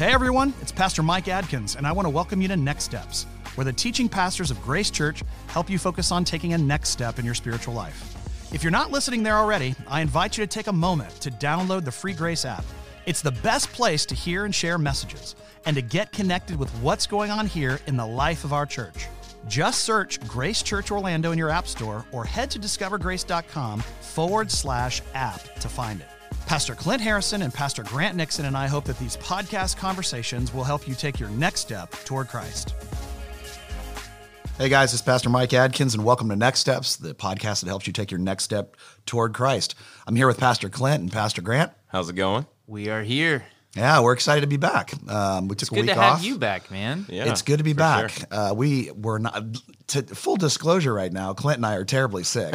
Hey everyone, it's Pastor Mike Adkins, and I want to welcome you to Next Steps, where the teaching pastors of Grace Church help you focus on taking a next step in your spiritual life. If you're not listening there already, I invite you to take a moment to download the free Grace app. It's the best place to hear and share messages and to get connected with what's going on here in the life of our church. Just search Grace Church Orlando in your app store or head to discovergrace.com/app to find it. Pastor Clint Harrison and Pastor Grant Nixon and I hope that these podcast conversations will help you take your next step toward Christ. Hey guys, it's Pastor Mike Adkins, and welcome to Next Steps, the podcast that helps you take your next step toward Christ. I'm here with Pastor Clint and Pastor Grant. How's it going? We are here. Yeah, we're excited to be back. We took a week off. It's good to have you back, man. Yeah, it's good to be back. Sure. We were not, full disclosure right now, Clint and I are terribly sick.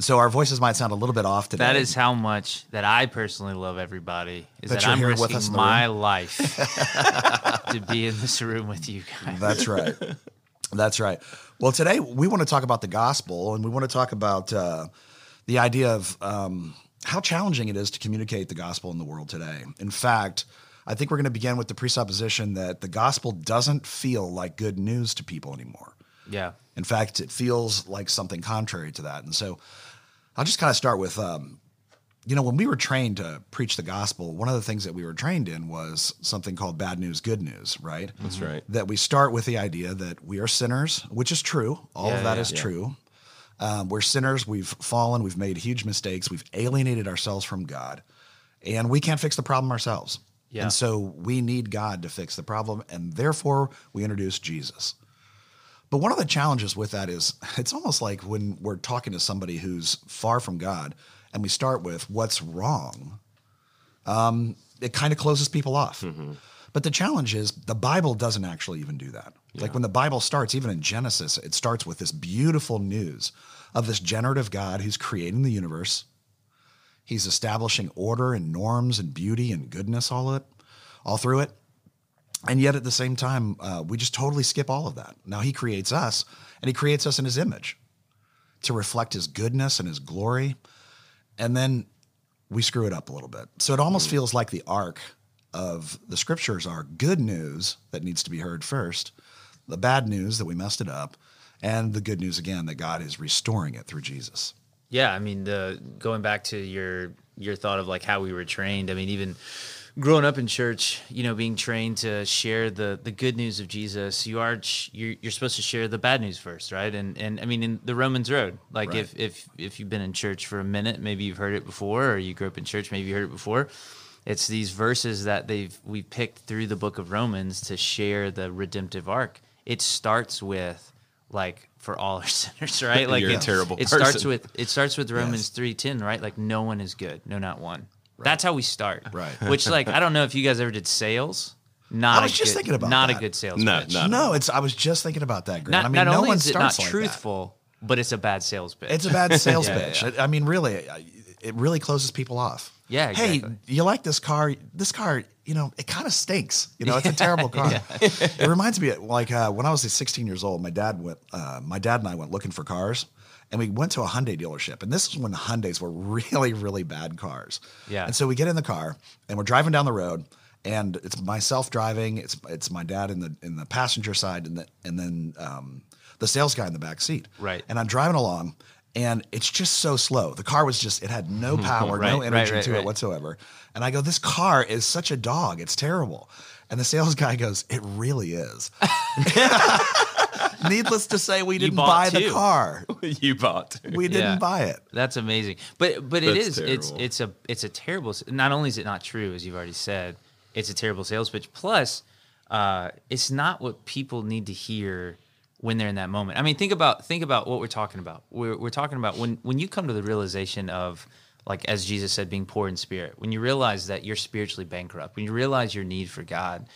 So our voices might sound a little bit off today. That is how much that I personally love everybody, is that I'm risking my life to be in this room with you guys. That's right. That's right. Well, today we want to talk about the gospel, and we want to talk about the idea of how challenging it is to communicate the gospel in the world today. In fact, I think we're going to begin with the presupposition that the gospel doesn't feel like good news to people anymore. Yeah. In fact, it feels like something contrary to that. And so I'll just kind of start with, when we were trained to preach the gospel, one of the things that we were trained in was something called bad news, good news, right? That's right. That we start with the idea that we are sinners, which is true. All of that is true. We're sinners, we've fallen, we've made huge mistakes, we've alienated ourselves from God, and we can't fix the problem ourselves. Yeah. And so we need God to fix the problem, and therefore we introduce Jesus. But one of the challenges with that is it's almost like when we're talking to somebody who's far from God, and we start with what's wrong, it kind of closes people off. Mm-hmm. But the challenge is the Bible doesn't actually even do that. Yeah. Like when the Bible starts, even in Genesis, it starts with this beautiful news of this generative God who's creating the universe. He's establishing order and norms and beauty and goodness all through it. And yet at the same time, we just totally skip all of that. Now he creates us, and he creates us in his image to reflect his goodness and his glory. And then we screw it up a little bit. So it almost feels like the arc of the scriptures are good news that needs to be heard first, the bad news that we messed it up, and the good news again that God is restoring it through Jesus. Yeah, I mean, going back to your thought of like how we were trained, I mean, even growing up in church, being trained to share the good news of Jesus, you're supposed to share the bad news first, right? And I mean, in the Romans Road, like right. if you've been in church for a minute, maybe you've heard it before, or you grew up in church, maybe you heard it before. It's these verses that we picked through the book of Romans to share the redemptive arc. It starts with like, for all our sinners, right? Like you're a terrible person. It starts with Romans 3:10, right? Like no one is good, no, not one. Right. That's how we start. Right. Which, like, I don't know if you guys ever did sales. I was just thinking about that. Not a good sales pitch. No, I was just thinking about that, Grant. Not only is it not truthful, but it's a bad sales pitch. It's a bad sales pitch. Yeah. I mean, really, it really closes people off. Yeah, exactly. Hey, you like this car? This car, it kind of stinks. It's a terrible car. Yeah. It reminds me, like, when I was 16 years old, my dad and I went looking for cars. And we went to a Hyundai dealership, and this is when Hyundais were really, really bad cars. Yeah. And so we get in the car, and we're driving down the road, and it's myself driving, it's my dad in the passenger side, and then the sales guy in the back seat. Right. And I'm driving along, and it's just so slow. The car it had no power, right, no energy to it whatsoever. And I go, this car is such a dog. It's terrible. And the sales guy goes, it really is. Needless to say, we didn't buy the car. You bought two. We didn't buy it. That's amazing. But it is, it's a terrible, not only is it not true, as you've already said, it's a terrible sales pitch. Plus, it's not what people need to hear when they're in that moment. I mean, think about what we're talking about. We're talking about when you come to the realization of, like, as Jesus said, being poor in spirit, when you realize that you're spiritually bankrupt, when you realize your need for God,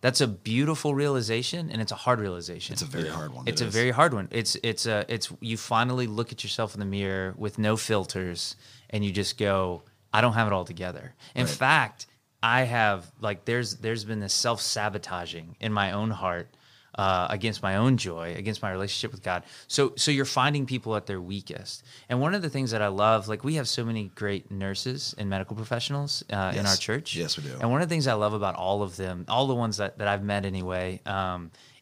that's a beautiful realization, and it's a hard realization. It's a very hard one. It's a very hard one. It's you finally look at yourself in the mirror with no filters, and you just go, I don't have it all together. In fact, I have, like, there's been this self-sabotaging in my own heart against my own joy, against my relationship with God. So you're finding people at their weakest. And one of the things that I love, like we have so many great nurses and medical professionals in our church. Yes, we do. And one of the things I love about all of them, all the ones that I've met anyway,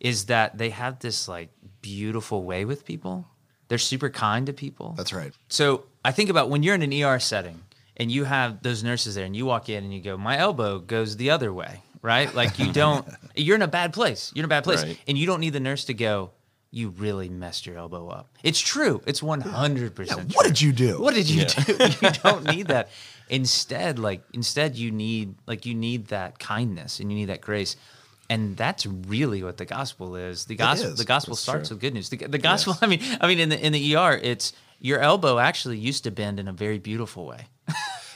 is that they have this like beautiful way with people. They're super kind to people. That's right. So I think about when you're in an ER setting and you have those nurses there and you walk in and you go, my elbow goes the other way, right? Like you're in a bad place. You're in a bad place. Right. And you don't need the nurse to go, you really messed your elbow up. It's true. It's 100% true. What did you do? What did you do? You don't need that. Instead you need that kindness and you need that grace. And that's really what the gospel is. The gospel starts with good news. The gospel. Yes. I mean, in the ER, it's your elbow actually used to bend in a very beautiful way.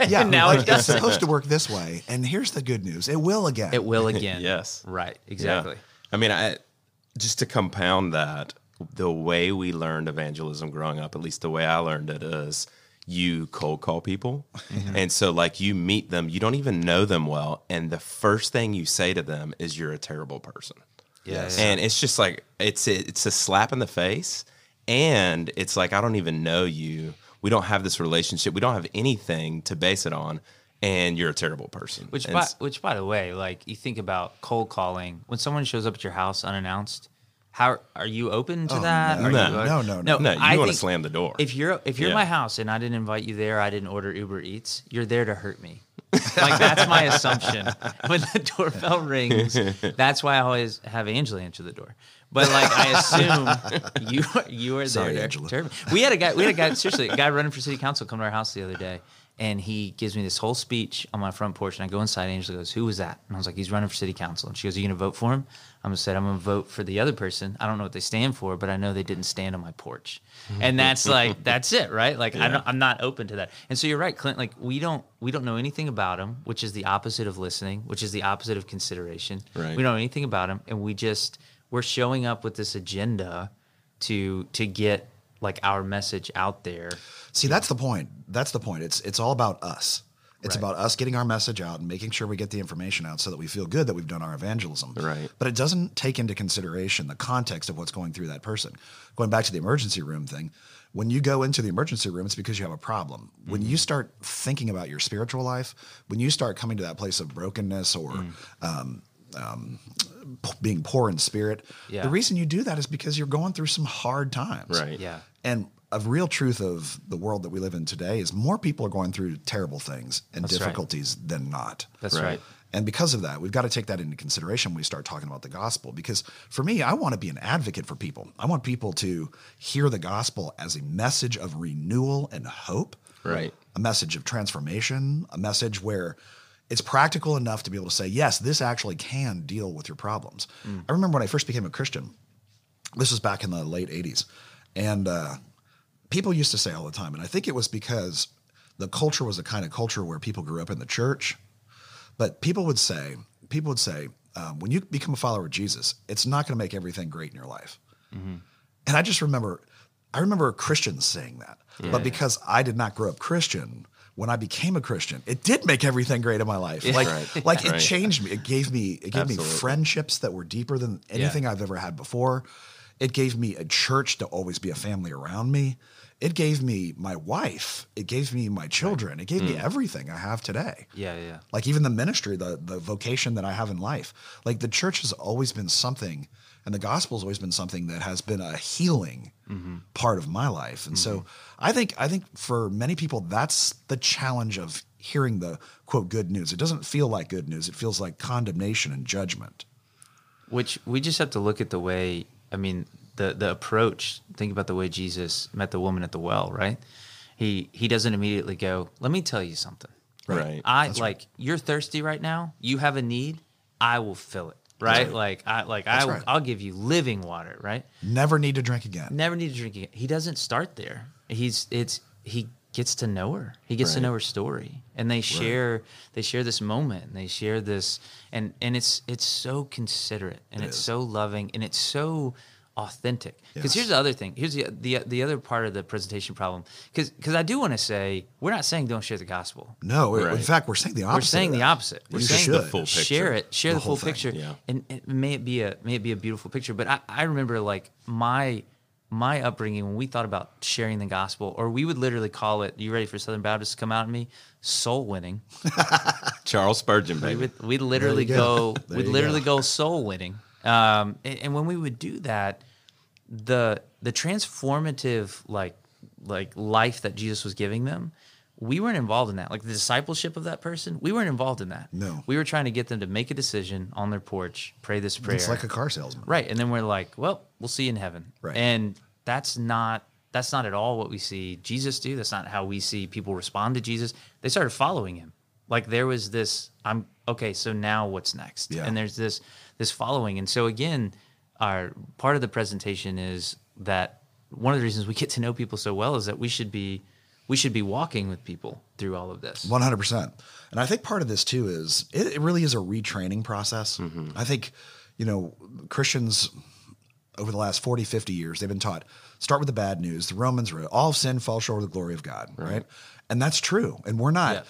Yeah, and now it doesn't. It's supposed to work this way. And here's the good news: it will again. It will again. Yes. Right. Exactly. Yeah. I mean, just to compound that, the way we learned evangelism growing up, at least the way I learned it, is you cold call people. Mm-hmm. And so like you meet them, you don't even know them well. And the first thing you say to them is you're a terrible person. Yes. And it's just like, it's a slap in the face. And it's like, I don't even know you. We don't have this relationship. We don't have anything to base it on. And you're a terrible person. Which by the way, like you think about cold calling, when someone shows up at your house unannounced, how are you open to that? No. You want to slam the door. If you're my house and I didn't invite you there, I didn't order Uber Eats, you're there to hurt me. Like that's my assumption. When the doorbell rings, that's why I always have Angela answer the door. But like I assume you are there. Sorry, Angela. We had a guy seriously, a guy running for city council come to our house the other day. And he gives me this whole speech on my front porch. And I go inside, and Angela goes, who was that? And I was like, he's running for city council. And she goes, are you going to vote for him? I said, I'm going to vote for the other person. I don't know what they stand for, but I know they didn't stand on my porch. And that's like, that's it, right? Like, yeah. I'm not open to that. And so you're right, Clint. Like, we don't know anything about him, which is the opposite of listening, which is the opposite of consideration. Right. We don't know anything about him. And we're showing up with this agenda to get, like, our message out there. See, that's the point. It's all about us. It's about us getting our message out and making sure we get the information out so that we feel good that we've done our evangelism. Right. But it doesn't take into consideration the context of what's going through that person. Going back to the emergency room thing, when you go into the emergency room, it's because you have a problem. Mm-hmm. When you start thinking about your spiritual life, when you start coming to that place of brokenness or being poor in spirit, the reason you do that is because you're going through some hard times. Right. Yeah. And a real truth of the world that we live in today is more people are going through terrible things and difficulties than not. That's right. And because of that, we've got to take that into consideration when we start talking about the gospel. Because for me, I want to be an advocate for people. I want people to hear the gospel as a message of renewal and hope, right? A message of transformation, a message where it's practical enough to be able to say, yes, this actually can deal with your problems. Mm. I remember when I first became a Christian, this was back in the late 80s, and people used to say all the time, and I think it was because the culture was a kind of culture where people grew up in the church, but people would say, when you become a follower of Jesus, it's not going to make everything great in your life. Mm-hmm. And I just remember, Christians saying that, but because I did not grow up Christian, when I became a Christian, it did make everything great in my life. It changed me. It gave me friendships that were deeper than anything I've ever had before. It gave me a church to always be a family around me. It gave me my wife. It gave me my children. It gave me everything I have today. Yeah, yeah. Like even the ministry, the vocation that I have in life. Like the church has always been something, and the gospel has always been something that has been a healing part of my life. And so I think for many people, that's the challenge of hearing the, quote, good news. It doesn't feel like good news. It feels like condemnation and judgment. Which we just have to look at the way... I mean, the approach, think about the way Jesus met the woman at the well, right? He doesn't immediately go, let me tell you something. Right. You're thirsty right now. You have a need. I will fill it. Right? I'll give you living water, right? Never need to drink again. He doesn't start there. He gets to know her. He gets to know her story. And they share this moment and they share this and it's so considerate and it's so loving and it's so authentic. Because here's the other thing. Here's the other part of the presentation problem. Because I do want to say, we're not saying don't share the gospel. No, right. In fact, we're saying the opposite. We're saying the opposite. We're saying the full picture. Share the full picture. Yeah. And may it be a beautiful picture. But I remember like my upbringing when we thought about sharing the gospel, or we would literally call it, you ready for Southern Baptists to come out at me? Soul winning. Charles Spurgeon, baby. We'd literally go soul winning. And when we would do that, the transformative like life that Jesus was giving them, we weren't involved in that. Like the discipleship of that person, we weren't involved in that. No. We were trying to get them to make a decision on their porch, pray this prayer. It's like a car salesman. Right. And then we're like, well, we'll see you in heaven. Right. And that's not at all what we see Jesus do. That's not how we see people respond to Jesus. They started following him. Like there was this, so now what's next? Yeah. And there's this following. And so again, our part of the presentation is that one of the reasons we get to know people so well is that we should be walking with people through all of this. 100%. And I think part of this too is it really is a retraining process. Mm-hmm. I think, Christians over the last 40, 50 years, they've been taught, start with the bad news, the Romans Road, all sin falls short of the glory of God, right? And that's true. And we're not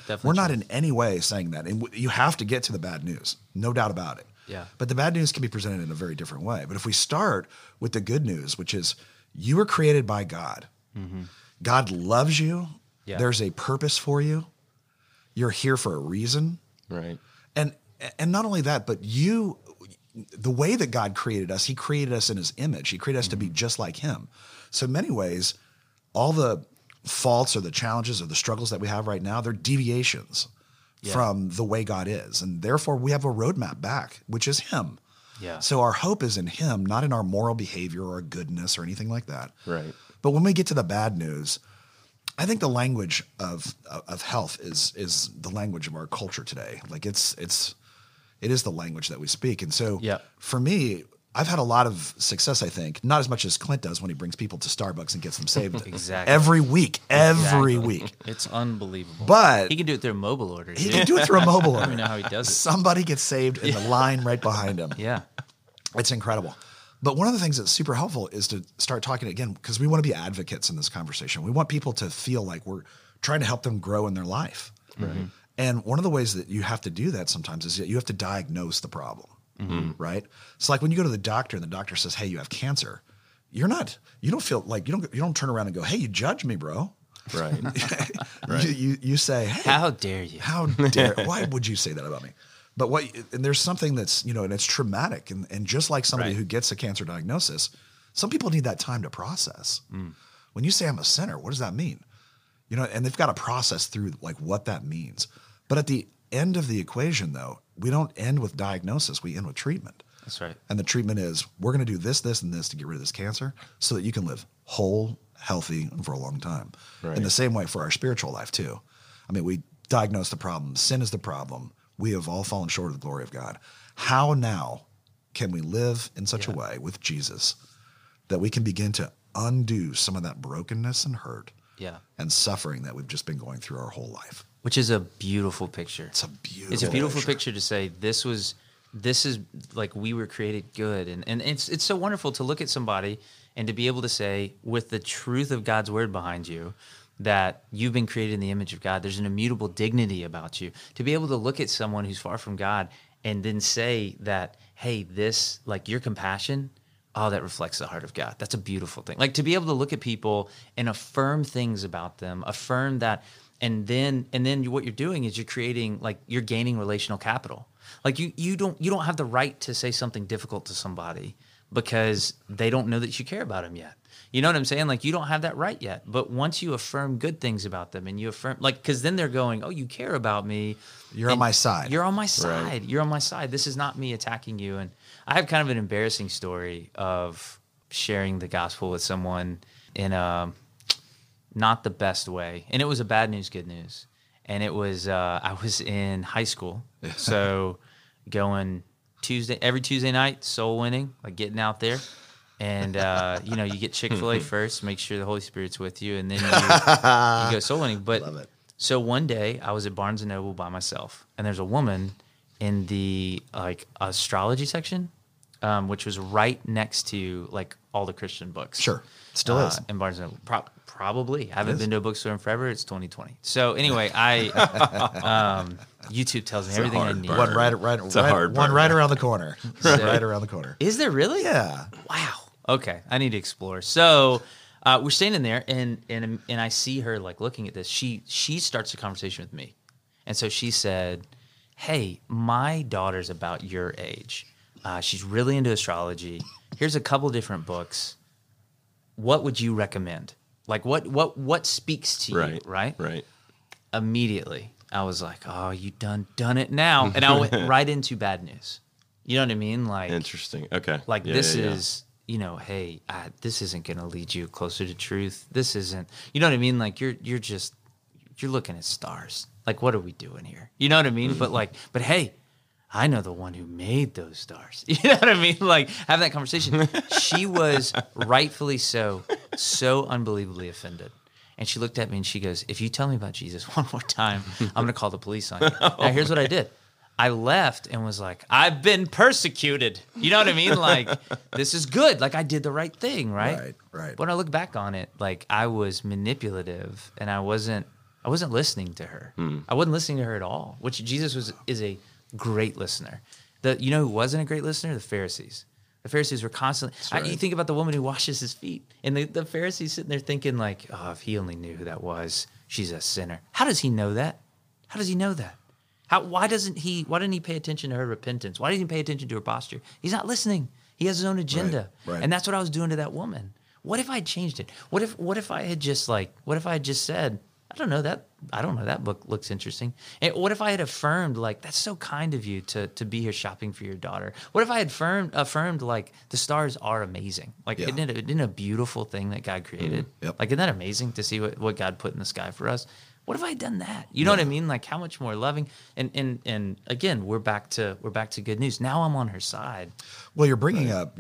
in any way saying that. And you have to get to the bad news, no doubt about it. Yeah. But the bad news can be presented in a very different way. But if we start with the good news, which is you were created by God. Mm-hmm. God loves you. Yeah. There's a purpose for you. You're here for a reason. Right. And not only that, but the way that God created us, he created us in his image. He created us to be just like him. So in many ways, all the faults or the challenges or the struggles that we have right now, they're deviations from the way God is. And therefore, we have a roadmap back, which is him. Yeah. So our hope is in him, not in our moral behavior or goodness or anything like that. Right. But when we get to the bad news, I think the language of health is the language of our culture today. Like it is the language that we speak. And so for me, I've had a lot of success, I think, not as much as Clint does when he brings people to Starbucks and gets them saved. Exactly. Every week. It's unbelievable. But he can do it through a mobile order. He can do it through a mobile order. I don't know how he does it. Somebody gets saved in the line right behind him. Yeah. It's incredible. But one of the things that's super helpful is to start talking again, because we want to be advocates in this conversation. We want people to feel like we're trying to help them grow in their life. Right. Mm-hmm. And one of the ways that you have to do that sometimes is that you have to diagnose the problem, right? So like when you go to the doctor and the doctor says, hey, you have cancer, you don't turn around and go, hey, you judge me, bro. Right. Right. You say, hey, how dare, why would you say that about me? But there's something that's, and it's traumatic. And just like somebody who gets a cancer diagnosis, some people need that time to process. Mm. When you say I'm a sinner, what does that mean? And they've got to process through like what that means. But at the end of the equation though, we don't end with diagnosis, we end with treatment. That's right. And the treatment is we're going to do this, this, and this to get rid of this cancer so that you can live whole, healthy for a long time. Right. In the same way for our spiritual life too. I mean, we diagnose the problem. Sin is the problem. We have all fallen short of the glory of God. How now can we live in such a way with Jesus that we can begin to undo some of that brokenness and hurt and suffering that we've just been going through our whole life? Which is a beautiful picture. It's a beautiful picture to say this is like we were created good. And it's so wonderful to look at somebody and to be able to say with the truth of God's word behind you, that you've been created in the image of God. There's an immutable dignity about you. To be able to look at someone who's far from God and then say that, hey, this, like your compassion, that reflects the heart of God. That's a beautiful thing. Like to be able to look at people and affirm things about them, affirm that, and then what you're doing is you're creating, like you're gaining relational capital. Like you don't have the right to say something difficult to somebody because they don't know that you care about them yet. You know what I'm saying? Like you don't have that right yet. But once you affirm good things about them and you affirm, like, cause then they're going, oh, you care about me. You're on my side. Right. You're on my side. This is not me attacking you. And I have kind of an embarrassing story of sharing the gospel with someone in a not the best way. And it was a bad news, good news. And it was, I was in high school. So going every Tuesday night, soul winning, like getting out there. And, you get Chick-fil-A first, make sure the Holy Spirit's with you, and then you go soul winning. But love it. So one day I was at Barnes and Noble by myself, and there's a woman in the like astrology section which was right next to like all the Christian books. Sure. Still is. In Barnes and Noble. Probably. I haven't been to a bookstore in forever. It's 2020. So anyway, I YouTube tells me everything I need. One right around the corner. Right around the corner. Is there really? Yeah. Wow. Okay. I need to explore. So we're standing there, and I see her like looking at this. She starts a conversation with me, and so she said, "Hey, my daughter's about your age. She's really into astrology. Here's a couple different books. What would you recommend? Like what speaks to you, right? Right. Immediately, I was like, oh, you done it now, and I went right into bad news. You know what I mean? Like interesting. Okay. Like is. You know, hey, this isn't going to lead you closer to truth. This isn't, you know what I mean? Like you're looking at stars. Like, what are we doing here? You know what I mean? Mm-hmm. But hey, I know the one who made those stars. You know what I mean? Like having that conversation. She was rightfully so unbelievably offended. And she looked at me and she goes, if you tell me about Jesus one more time, I'm going to call the police on you. Now, here's what I did. I left and was like, I've been persecuted. You know what I mean? Like, this is good. Like, I did the right thing, right? Right. When I look back on it, like, I was manipulative and I wasn't listening to her. Mm. I wasn't listening to her at all, which Jesus is a great listener. You know who wasn't a great listener? The Pharisees. The Pharisees were constantly... Right. You think about the woman who washes his feet, and the Pharisees sitting there thinking like, oh, if he only knew who that was, she's a sinner. How does he know that? How does he know that? Why didn't he pay attention to her repentance? Why didn't he pay attention to her posture? He's not listening. He has his own agenda. Right. And that's what I was doing to that woman. What if I changed it? What if I had just said, I don't know that book looks interesting. And what if I had affirmed like, that's so kind of you to be here shopping for your daughter. What if I had affirmed like the stars are amazing. Like isn't it a beautiful thing that God created? Mm-hmm. Yep. Like isn't that amazing to see what God put in the sky for us? What have I done that? You know what I mean? Like how much more loving? And again, we're back to good news. Now I'm on her side. Well, you're bringing up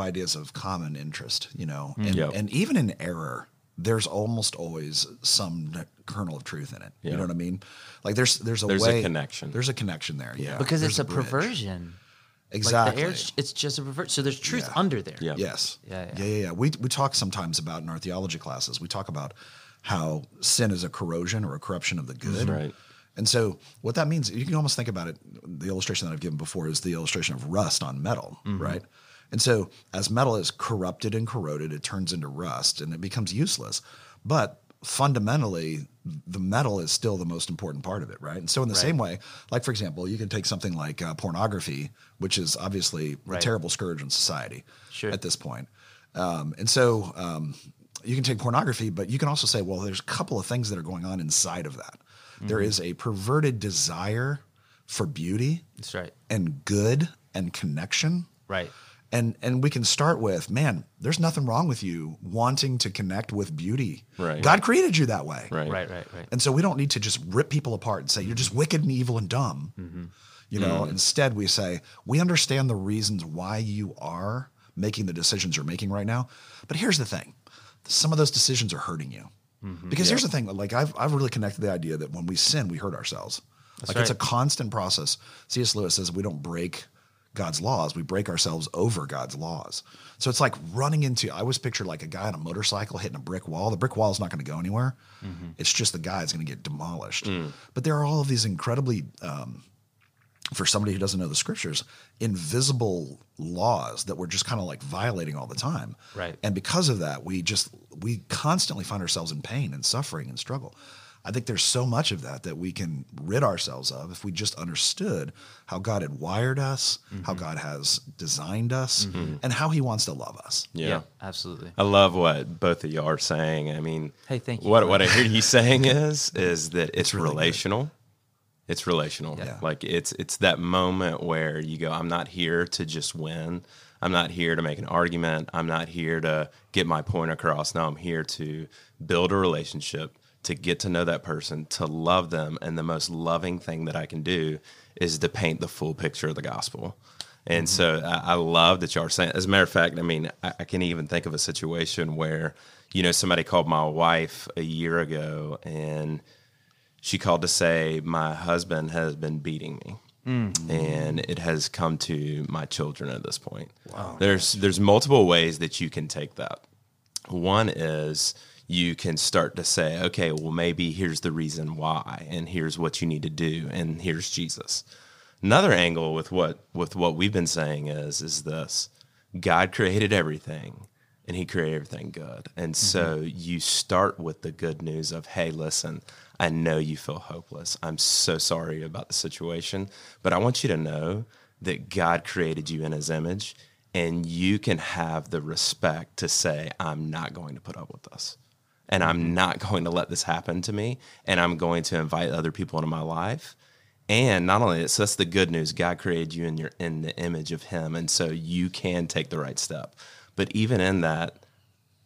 ideas of common interest, you know, and even in error, there's almost always some kernel of truth in it. Yeah. You know what I mean? Like there's a connection. There's a connection there. Yeah, because there's a perversion. Exactly. Like it's just a perversion. So there's truth under there. Yeah. Yes. Yeah. We talk sometimes about in our theology classes. We talk about how sin is a corrosion or a corruption of the good. Right. And so what that means, you can almost think about it, the illustration that I've given before is the illustration of rust on metal, right? And so as metal is corrupted and corroded, it turns into rust and it becomes useless. But fundamentally, the metal is still the most important part of it, right? And so in the same way, like for example, you can take something like pornography, which is obviously a terrible scourge in society at this point. You can take pornography, but you can also say, well, there's a couple of things that are going on inside of that. Mm-hmm. There is a perverted desire for beauty and good and connection. Right. And we can start with, man, there's nothing wrong with you wanting to connect with beauty. Right. God created you that way. Right. And so we don't need to just rip people apart and say, you're just wicked and evil and dumb. Mm-hmm. You know, instead we say, we understand the reasons why you are making the decisions you're making right now. But here's the thing. Some of those decisions are hurting you. Mm-hmm. Because here's the thing, like I've really connected the idea that when we sin, we hurt ourselves. That's like it's a constant process. C.S. Lewis says we don't break God's laws, we break ourselves over God's laws. So it's like running into, I always picture like a guy on a motorcycle hitting a brick wall. The brick wall is not going to go anywhere. Mm-hmm. It's just the guy is going to get demolished. Mm. But there are all of these incredibly, for somebody who doesn't know the scriptures, invisible laws that we're just kind of like violating all the time. Right. And because of that, we constantly find ourselves in pain and suffering and struggle. I think there's so much of that we can rid ourselves of if we just understood how God had wired us, how God has designed us, and how he wants to love us. Yeah, absolutely. I love what both of you are saying. I mean, hey, thank you. What I hear you saying is that it's really relational. Good. It's relational. Yeah. Like it's that moment where you go, I'm not here to just win. I'm not here to make an argument. I'm not here to get my point across. No, I'm here to build a relationship, to get to know that person, to love them. And the most loving thing that I can do is to paint the full picture of the gospel. And so I love that y'all are saying, as a matter of fact, I mean, I can even think of a situation where, you know, somebody called my wife a year ago and she called to say, my husband has been beating me. And it has come to my children at this point. Wow. There's multiple ways that you can take that. One is you can start to say, okay, well, maybe here's the reason why, and here's what you need to do, and here's Jesus. Another angle with what we've been saying is this: God created everything, and He created everything good. And so you start with the good news of, hey, listen, I know you feel hopeless. I'm so sorry about the situation, but I want you to know that God created you in His image, and you can have the respect to say, I'm not going to put up with this, and I'm not going to let this happen to me, and I'm going to invite other people into my life. And not only that, so that's the good news. God created you and you're in the image of Him, and so you can take the right step. But even in that,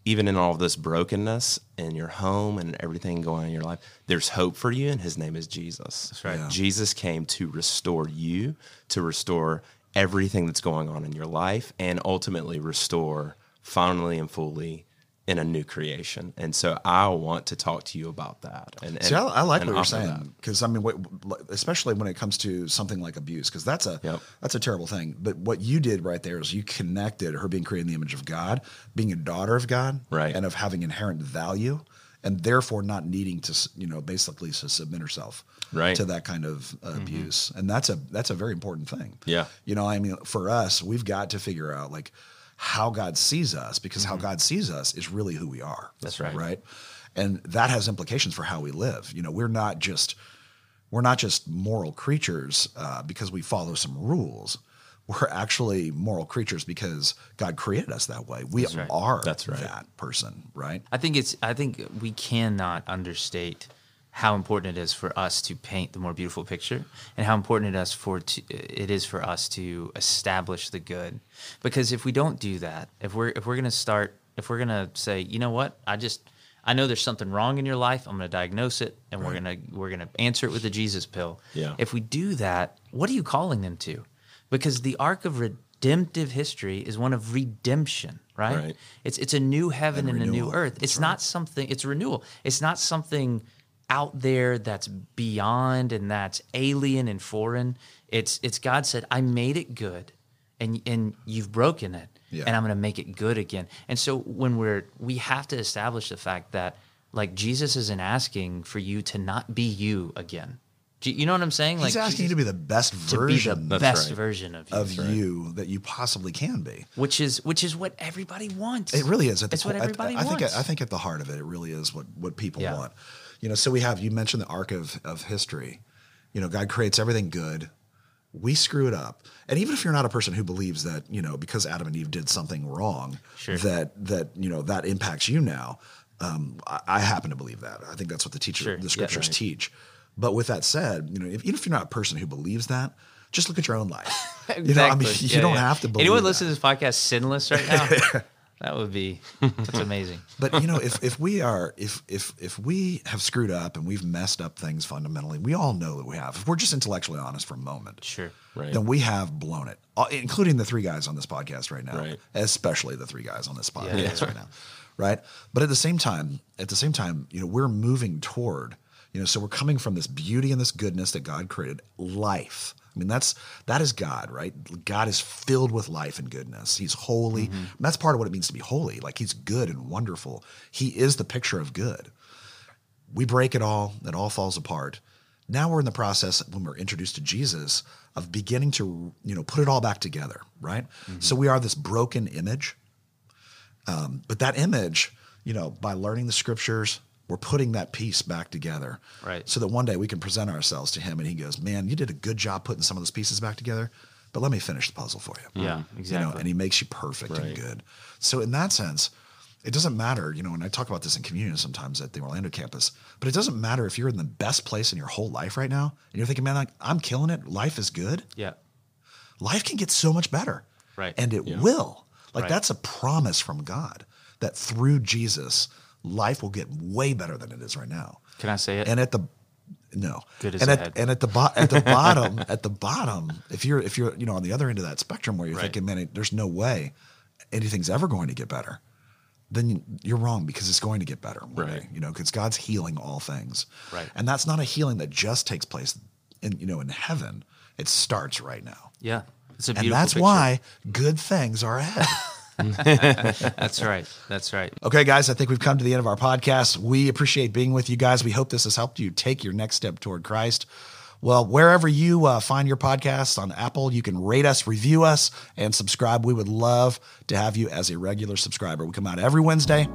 even in all of this brokenness in your home and everything going on in your life, there's hope for you, and His name is Jesus. That's right. Yeah. Jesus came to restore you, to restore everything that's going on in your life, and ultimately restore finally and fully in a new creation. And so I want to talk to you about that. I like what you're saying, because I mean, especially when it comes to something like abuse, because that's a terrible thing. But what you did right there is you connected her being created in the image of God, being a daughter of God, right, and of having inherent value, and therefore not needing to, basically to submit herself to that kind of abuse. And that's a very important thing. Yeah. For us, we've got to figure out like how God sees us, because how God sees us is really who we are. That's right. Right. And that has implications for how we live. We're not just moral creatures because we follow some rules. We're actually moral creatures because God created us that way. We are that person, right? I think we cannot understate how important it is for us to paint the more beautiful picture, and how important it is for us to establish the good. Because if we don't do that, if we're going to say, you know what, I know there's something wrong in your life, I'm going to diagnose it, and we're going to answer it with a Jesus pill. Yeah. If we do that, what are you calling them to? Because the arc of redemptive history is one of redemption, right? It's a new heaven and a new earth. It's renewal. It's not something out there that's beyond and that's alien and foreign. It's God said, I made it good, and you've broken it, and I'm going to make it good again. And so when we have to establish the fact that like Jesus isn't asking for you to not be you again. You know what I'm saying? He's asking you to be the best version. Of you that you possibly can be. Which is what everybody wants. It really is. It's what everybody wants. I think at the heart of it, it really is what people want. So you mentioned the arc of history. God creates everything good. We screw it up. And even if you're not a person who believes that, because Adam and Eve did something wrong, that impacts you now, I happen to believe that. I think that's what the scriptures teach. But with that said, even if you're not a person who believes that, just look at your own life. Exactly. You don't have to believe that. Anyone listening to this podcast sinless right now? That's amazing. But if we have screwed up and we've messed up things fundamentally, we all know that we have. If we're just intellectually honest for a moment, then we have blown it, including the three guys on this podcast right now, especially the three guys on this podcast right now, right? But at the same time, we're moving toward, so we're coming from this beauty and this goodness that God created, life. I mean, that is God, right? God is filled with life and goodness. He's holy. And that's part of what it means to be holy. Like, He's good and wonderful. He is the picture of good. We break it all falls apart. Now we're in the process, when we're introduced to Jesus, of beginning to, put it all back together, right? So we are this broken image. But that image, by learning the scriptures, we're putting that piece back together, right? So that one day we can present ourselves to Him, and He goes, "Man, you did a good job putting some of those pieces back together, but let me finish the puzzle for you." Yeah, exactly. And He makes you perfect and good. So in that sense, it doesn't matter, and I talk about this in communion sometimes at the Orlando campus, but it doesn't matter if you're in the best place in your whole life right now, and you're thinking, "Man, I'm killing it. Life is good." Yeah. Life can get so much better, right? And it will. Like that's a promise from God that through Jesus, life will get way better than it is right now. Can I say it? At the bottom, if you're on the other end of that spectrum where you're thinking, man, there's no way anything's ever going to get better, then you're wrong, because it's going to get better one day, because God's healing all things, and that's not a healing that just takes place in heaven. It starts right now. Yeah. It's a beautiful And that's picture. Why good things are ahead. That's right. That's right. Okay, guys, I think we've come to the end of our podcast. We appreciate being with you guys. We hope this has helped you take your next step toward Christ. Well, wherever you find your podcasts on Apple, you can rate us, review us, and subscribe. We would love to have you as a regular subscriber. We come out every Wednesday,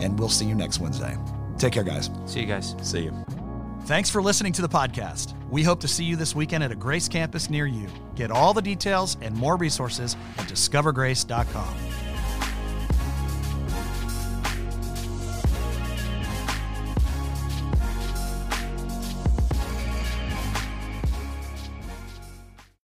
and we'll see you next Wednesday. Take care, guys. See you guys. See you. Thanks for listening to the podcast. We hope to see you this weekend at a Grace campus near you. Get all the details and more resources at discovergrace.com.